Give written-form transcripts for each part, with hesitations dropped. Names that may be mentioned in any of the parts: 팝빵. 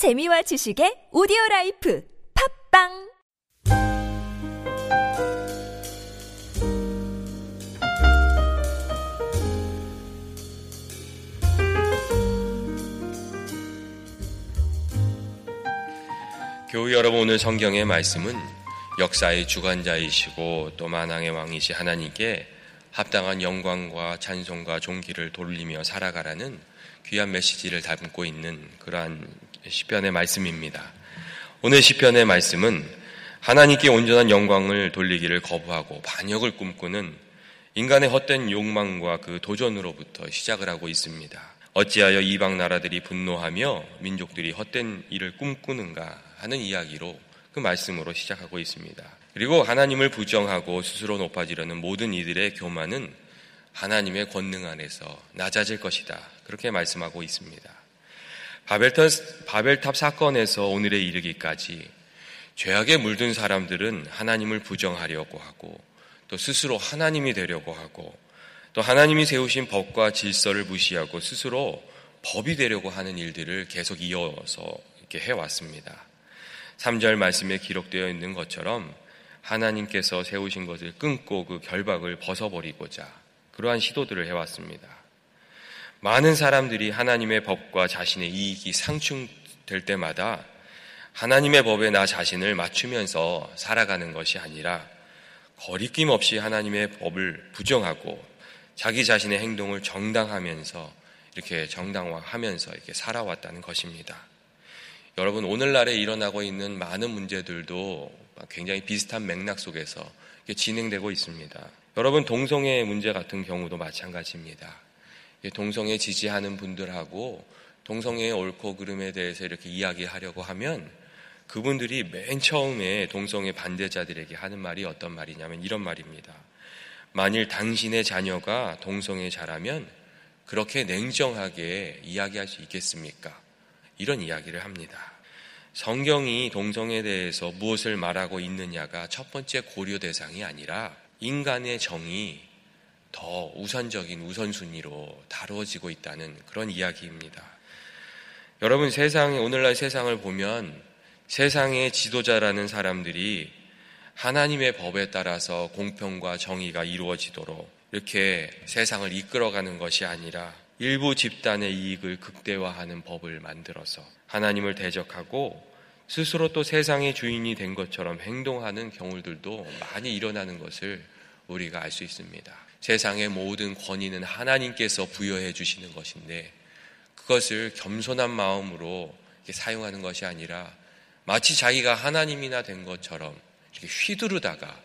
재미와 지식의 오디오라이프 팝빵! 교우 여러분, 오늘 성경의 말씀은 역사의 주관자이시고 또 만왕의 왕이시 하나님께 합당한 영광과 찬송과 존귀를 돌리며 살아가라는 귀한 메시지를 담고 있는 그러한 시편의 말씀입니다. 오늘 시편의 말씀은 하나님께 온전한 영광을 돌리기를 거부하고 반역을 꿈꾸는 인간의 헛된 욕망과 그 도전으로부터 시작을 하고 있습니다. 어찌하여 이방 나라들이 분노하며 민족들이 헛된 일을 꿈꾸는가 하는 이야기로, 그 말씀으로 시작하고 있습니다. 그리고 하나님을 부정하고 스스로 높아지려는 모든 이들의 교만은 하나님의 권능 안에서 낮아질 것이다, 그렇게 말씀하고 있습니다. 바벨탑 사건에서 오늘에 이르기까지 죄악에 물든 사람들은 하나님을 부정하려고 하고, 또 스스로 하나님이 되려고 하고, 또 하나님이 세우신 법과 질서를 무시하고 스스로 법이 되려고 하는 일들을 계속 이어서 이렇게 해왔습니다. 3절 말씀에 기록되어 있는 것처럼 하나님께서 세우신 것을 끊고 그 결박을 벗어버리고자 그러한 시도들을 해왔습니다. 많은 사람들이 하나님의 법과 자신의 이익이 상충될 때마다 하나님의 법에 나 자신을 맞추면서 살아가는 것이 아니라 거리낌 없이 하나님의 법을 부정하고 자기 자신의 행동을 정당하면서, 이렇게 정당화하면서 이렇게 살아왔다는 것입니다. 여러분, 오늘날에 일어나고 있는 많은 문제들도 굉장히 비슷한 맥락 속에서 진행되고 있습니다. 여러분, 동성애 문제 같은 경우도 마찬가지입니다. 동성애 지지하는 분들하고 동성애의 옳고 그름에 대해서 이렇게 이야기하려고 하면 그분들이 맨 처음에 동성애 반대자들에게 하는 말이 어떤 말이냐면 이런 말입니다. 만일 당신의 자녀가 동성애자라면 그렇게 냉정하게 이야기할 수 있겠습니까? 이런 이야기를 합니다. 성경이 동성애에 대해서 무엇을 말하고 있느냐가 첫 번째 고려 대상이 아니라 인간의 정이 더 우선적인 우선순위로 다루어지고 있다는 그런 이야기입니다. 여러분, 오늘날 세상을 보면 세상의 지도자라는 사람들이 하나님의 법에 따라서 공평과 정의가 이루어지도록 이렇게 세상을 이끌어가는 것이 아니라 일부 집단의 이익을 극대화하는 법을 만들어서 하나님을 대적하고 스스로 또 세상의 주인이 된 것처럼 행동하는 경우들도 많이 일어나는 것을 우리가 알 수 있습니다. 세상의 모든 권위는 하나님께서 부여해 주시는 것인데 그것을 겸손한 마음으로 이렇게 사용하는 것이 아니라 마치 자기가 하나님이나 된 것처럼 이렇게 휘두르다가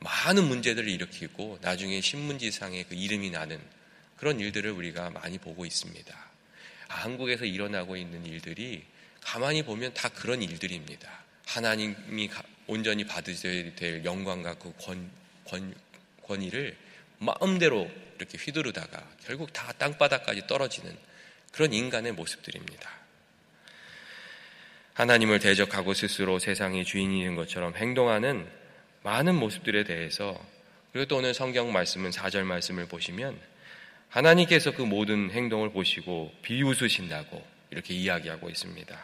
많은 문제들을 일으키고 나중에 신문지상에 그 이름이 나는 그런 일들을 우리가 많이 보고 있습니다. 한국에서 일어나고 있는 일들이 가만히 보면 다 그런 일들입니다. 하나님이 온전히 받으셔야 될 영광과 그 권위를 마음대로 이렇게 휘두르다가 결국 다 땅바닥까지 떨어지는 그런 인간의 모습들입니다. 하나님을 대적하고 스스로 세상의 주인인 것처럼 행동하는 많은 모습들에 대해서, 그리고 또 오늘 성경 말씀은 4절 말씀을 보시면 하나님께서 그 모든 행동을 보시고 비웃으신다고 이렇게 이야기하고 있습니다.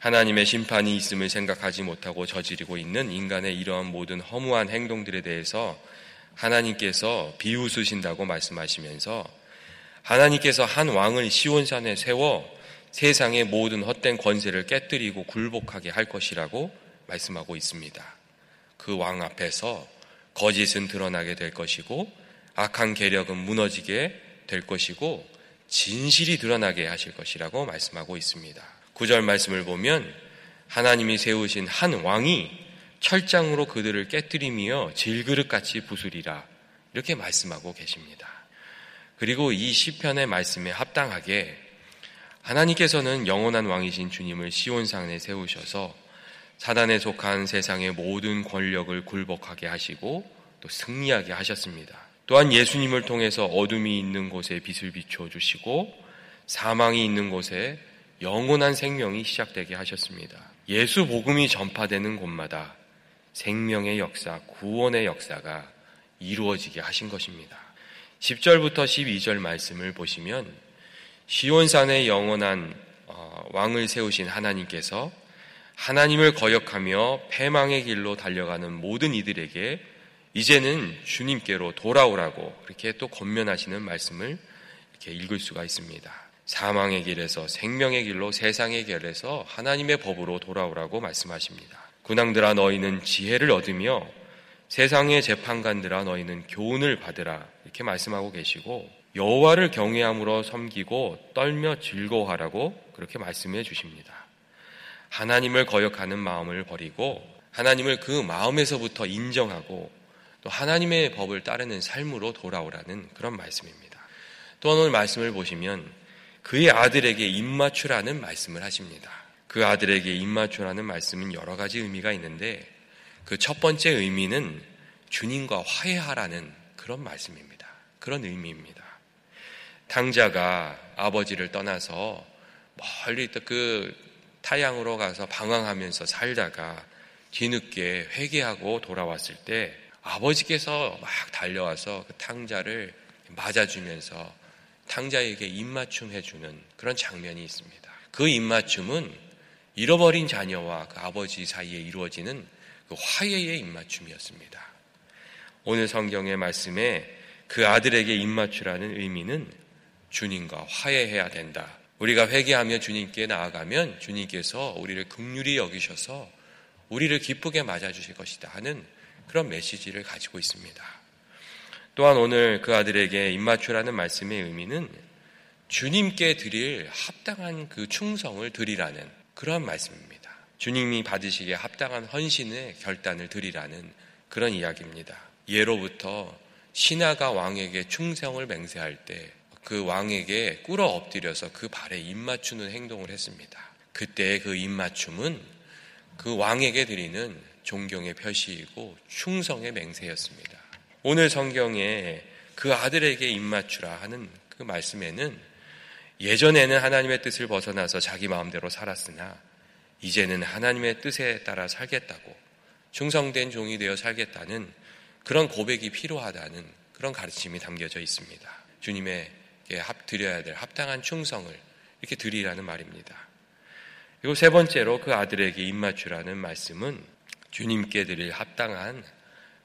하나님의 심판이 있음을 생각하지 못하고 저지르고 있는 인간의 이러한 모든 허무한 행동들에 대해서 하나님께서 비웃으신다고 말씀하시면서, 하나님께서 한 왕을 시온산에 세워 세상의 모든 헛된 권세를 깨뜨리고 굴복하게 할 것이라고 말씀하고 있습니다. 그 왕 앞에서 거짓은 드러나게 될 것이고 악한 계략은 무너지게 될 것이고 진실이 드러나게 하실 것이라고 말씀하고 있습니다. 9절 말씀을 보면 하나님이 세우신 한 왕이 철장으로 그들을 깨뜨리며 질그릇같이 부수리라, 이렇게 말씀하고 계십니다. 그리고 이 시편의 말씀에 합당하게 하나님께서는 영원한 왕이신 주님을 시온산에 세우셔서 사단에 속한 세상의 모든 권력을 굴복하게 하시고 또 승리하게 하셨습니다. 또한 예수님을 통해서 어둠이 있는 곳에 빛을 비추어 주시고 사망이 있는 곳에 영원한 생명이 시작되게 하셨습니다. 예수 복음이 전파되는 곳마다 생명의 역사, 구원의 역사가 이루어지게 하신 것입니다. 10절부터 12절 말씀을 보시면 시온산의 영원한 왕을 세우신 하나님께서 하나님을 거역하며 패망의 길로 달려가는 모든 이들에게 이제는 주님께로 돌아오라고 그렇게 또 권면하시는 말씀을 이렇게 읽을 수가 있습니다. 사망의 길에서 생명의 길로, 세상의 길에서 하나님의 법으로 돌아오라고 말씀하십니다. 군왕들아 너희는 지혜를 얻으며 세상의 재판관들아 너희는 교훈을 받으라 이렇게 말씀하고 계시고, 여호와를 경외함으로 섬기고 떨며 즐거워하라고 그렇게 말씀해 주십니다. 하나님을 거역하는 마음을 버리고 하나님을 그 마음에서부터 인정하고 또 하나님의 법을 따르는 삶으로 돌아오라는 그런 말씀입니다. 또 오늘 말씀을 보시면 그의 아들에게 입맞추라는 말씀을 하십니다. 그 아들에게 입맞추라는 말씀은 여러 가지 의미가 있는데 그 첫 번째 의미는 주님과 화해하라는 그런 말씀입니다. 그런 의미입니다. 탕자가 아버지를 떠나서 멀리 그 타향으로 가서 방황하면서 살다가 뒤늦게 회개하고 돌아왔을 때 아버지께서 막 달려와서 그 탕자를 맞아주면서 탕자에게 입맞춤해주는 그런 장면이 있습니다. 그 입맞춤은 잃어버린 자녀와 그 아버지 사이에 이루어지는 그 화해의 입맞춤이었습니다. 오늘 성경의 말씀에 그 아들에게 입맞추라는 의미는 주님과 화해해야 된다. 우리가 회개하며 주님께 나아가면 주님께서 우리를 긍휼히 여기셔서 우리를 기쁘게 맞아주실 것이다 하는 그런 메시지를 가지고 있습니다. 또한 오늘 그 아들에게 입맞추라는 말씀의 의미는 주님께 드릴 합당한 그 충성을 드리라는 그런 말씀입니다. 주님이 받으시기에 합당한 헌신의 결단을 드리라는 그런 이야기입니다. 예로부터 신하가 왕에게 충성을 맹세할 때 그 왕에게 꿇어 엎드려서 그 발에 입맞추는 행동을 했습니다. 그때의 그 입맞춤은 그 왕에게 드리는 존경의 표시이고 충성의 맹세였습니다. 오늘 성경에 그 아들에게 입맞추라 하는 그 말씀에는 예전에는 하나님의 뜻을 벗어나서 자기 마음대로 살았으나 이제는 하나님의 뜻에 따라 살겠다고 충성된 종이 되어 살겠다는 그런 고백이 필요하다는 그런 가르침이 담겨져 있습니다. 주님에게 드려야 될 합당한 충성을 이렇게 드리라는 말입니다. 그리고 세 번째로 그 아들에게 입맞추라는 말씀은 주님께 드릴 합당한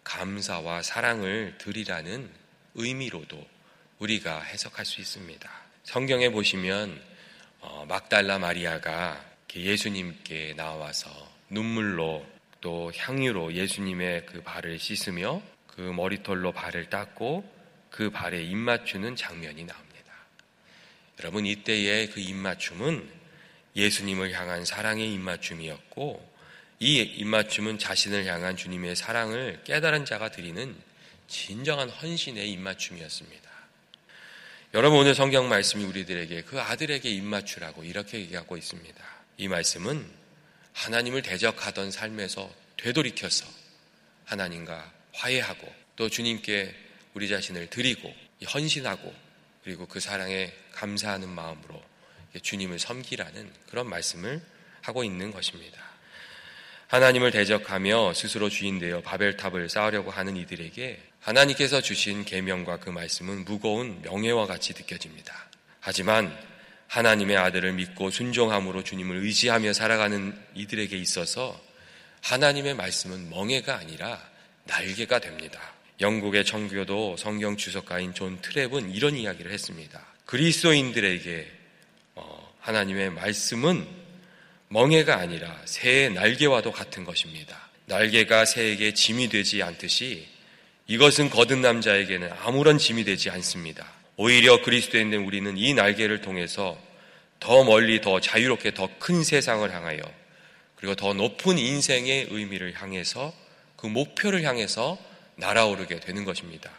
감사와 사랑을 드리라는 의미로도 우리가 해석할 수 있습니다. 성경에 보시면 막달라 마리아가 예수님께 나와서 눈물로 또 향유로 예수님의 그 발을 씻으며 그 머리털로 발을 닦고 그 발에 입맞추는 장면이 나옵니다. 여러분, 이때의 그 입맞춤은 예수님을 향한 사랑의 입맞춤이었고 이 입맞춤은 자신을 향한 주님의 사랑을 깨달은 자가 드리는 진정한 헌신의 입맞춤이었습니다. 여러분, 오늘 성경 말씀이 우리들에게 그 아들에게 입맞추라고 이렇게 얘기하고 있습니다. 이 말씀은 하나님을 대적하던 삶에서 되돌이켜서 하나님과 화해하고 또 주님께 우리 자신을 드리고 헌신하고 그리고 그 사랑에 감사하는 마음으로 주님을 섬기라는 그런 말씀을 하고 있는 것입니다. 하나님을 대적하며 스스로 주인되어 바벨탑을 쌓으려고 하는 이들에게 하나님께서 주신 계명과 그 말씀은 무거운 명예와 같이 느껴집니다. 하지만 하나님의 아들을 믿고 순종함으로 주님을 의지하며 살아가는 이들에게 있어서 하나님의 말씀은 멍해가 아니라 날개가 됩니다. 영국의 청교도 성경 주석가인 존 트랩은 이런 이야기를 했습니다. 그리스도인들에게 하나님의 말씀은 멍해가 아니라 새의 날개와도 같은 것입니다. 날개가 새에게 짐이 되지 않듯이 이것은 거듭남 자에게는 아무런 짐이 되지 않습니다. 오히려 그리스도인된 우리는 이 날개를 통해서 더 멀리 더 자유롭게 더 큰 세상을 향하여 그리고 더 높은 인생의 의미를 향해서 그 목표를 향해서 날아오르게 되는 것입니다.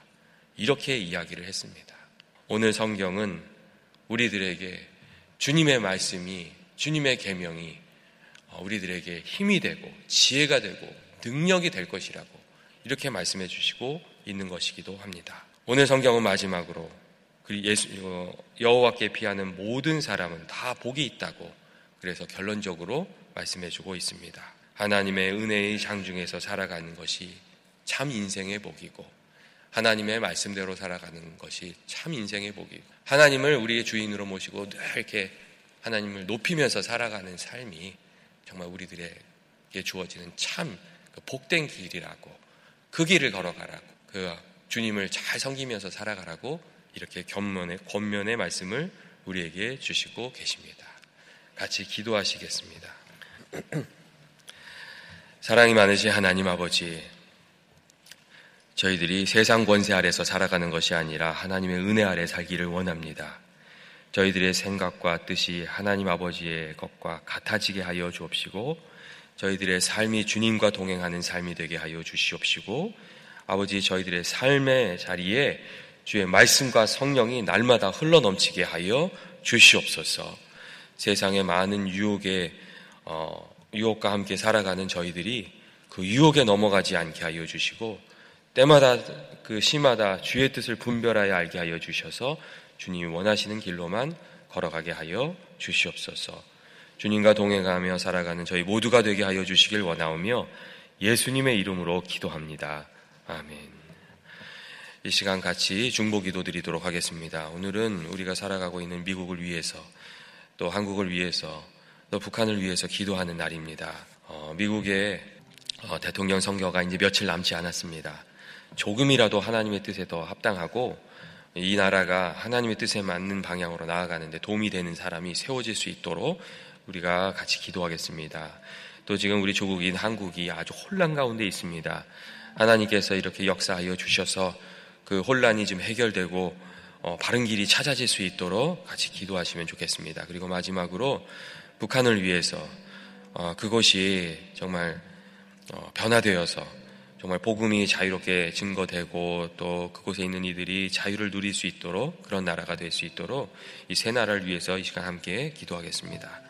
이렇게 이야기를 했습니다. 오늘 성경은 우리들에게 주님의 말씀이 주님의 계명이 우리들에게 힘이 되고 지혜가 되고 능력이 될 것이라고 이렇게 말씀해 주시고 있는 것이기도 합니다. 오늘 성경은 마지막으로 여호와께 피하는 모든 사람은 다 복이 있다고 그래서 결론적으로 말씀해 주고 있습니다. 하나님의 은혜의 장중에서 살아가는 것이 참 인생의 복이고 하나님의 말씀대로 살아가는 것이 참 인생의 복이고 하나님을 우리의 주인으로 모시고 늘 이렇게 하나님을 높이면서 살아가는 삶이 정말 우리들에게 주어지는 참 복된 길이라고, 그 길을 걸어가라고, 그 주님을 잘 섬기면서 살아가라고 이렇게 권면의 말씀을 우리에게 주시고 계십니다. 같이 기도하시겠습니다. 사랑이 많으신 하나님 아버지, 저희들이 세상 권세 아래서 살아가는 것이 아니라 하나님의 은혜 아래 살기를 원합니다. 저희들의 생각과 뜻이 하나님 아버지의 것과 같아지게 하여 주옵시고, 저희들의 삶이 주님과 동행하는 삶이 되게 하여 주시옵시고, 아버지, 저희들의 삶의 자리에 주의 말씀과 성령이 날마다 흘러넘치게 하여 주시옵소서. 세상의 많은 유혹과 함께 살아가는 저희들이 그 유혹에 넘어가지 않게 하여 주시고, 때마다 그 시마다 주의 뜻을 분별하여 알게 하여 주셔서 주님이 원하시는 길로만 걸어가게 하여 주시옵소서. 주님과 동행하며 살아가는 저희 모두가 되게 하여 주시길 원하오며 예수님의 이름으로 기도합니다. 아멘. 이 시간 같이 중보기도 드리도록 하겠습니다. 오늘은 우리가 살아가고 있는 미국을 위해서, 또 한국을 위해서, 또 북한을 위해서 기도하는 날입니다. 미국의 대통령 선거가 이제 며칠 남지 않았습니다. 조금이라도 하나님의 뜻에 더 합당하고 이 나라가 하나님의 뜻에 맞는 방향으로 나아가는데 도움이 되는 사람이 세워질 수 있도록 우리가 같이 기도하겠습니다. 또 지금 우리 조국인 한국이 아주 혼란 가운데 있습니다. 하나님께서 이렇게 역사하여 주셔서 그 혼란이 좀 해결되고 바른 길이 찾아질 수 있도록 같이 기도하시면 좋겠습니다. 그리고 마지막으로 북한을 위해서 그것이 정말 변화되어서 정말 복음이 자유롭게 증거되고 또 그곳에 있는 이들이 자유를 누릴 수 있도록, 그런 나라가 될 수 있도록 이 세 나라를 위해서 이 시간 함께 기도하겠습니다.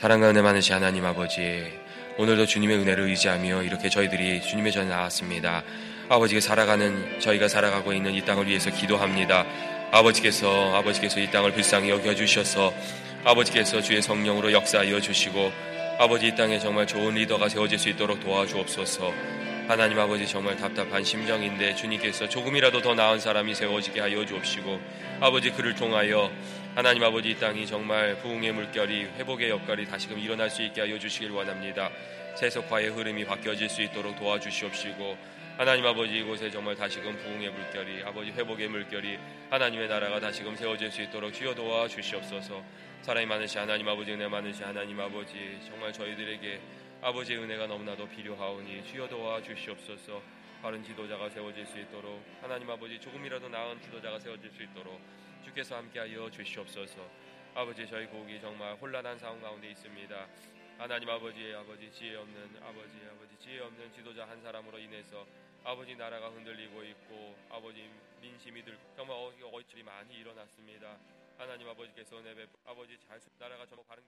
사랑과 은혜 많으신 하나님 아버지, 오늘도 주님의 은혜를 의지하며 이렇게 저희들이 주님의 전에 나왔습니다. 아버지께 살아가는, 저희가 살아가고 있는 이 땅을 위해서 기도합니다. 아버지께서 이 땅을 불쌍히 여겨주셔서 아버지께서 주의 성령으로 역사하여 주시고, 아버지, 이 땅에 정말 좋은 리더가 세워질 수 있도록 도와주옵소서. 하나님 아버지, 정말 답답한 심정인데 주님께서 조금이라도 더 나은 사람이 세워지게 하여 주옵시고, 아버지, 그를 통하여 하나님 아버지, 이 땅이 정말 부흥의 물결이, 회복의 역할이 다시금 일어날 수 있게 하여 주시길 원합니다. 세속화의 흐름이 바뀌어질 수 있도록 도와주시옵시고, 하나님 아버지, 이곳에 정말 다시금 부흥의 물결이, 아버지, 회복의 물결이, 하나님의 나라가 다시금 세워질 수 있도록 주여 도와주시옵소서. 사랑이 많으신 하나님 아버지, 은혜 많으신 하나님 아버지, 정말 저희들에게 아버지의 은혜가 너무나도 필요하오니 주여 도와주시옵소서. 바른 지도자가 세워질 수 있도록, 하나님 아버지, 조금이라도 나은 지도자가 세워질 수 있도록 주께서 함께하여 주시옵소서. 아버지, 저희 고국이 정말 혼란한 상황 가운데 있습니다. 하나님 아버지의 아버지 지혜 없는 지도자 한 사람으로 인해서 아버지 나라가 흔들리고 있고, 아버지 민심이 들고 정말 어이가 많이 일어났습니다. 하나님 아버지께서 아버지 잘 나라가 전부 바른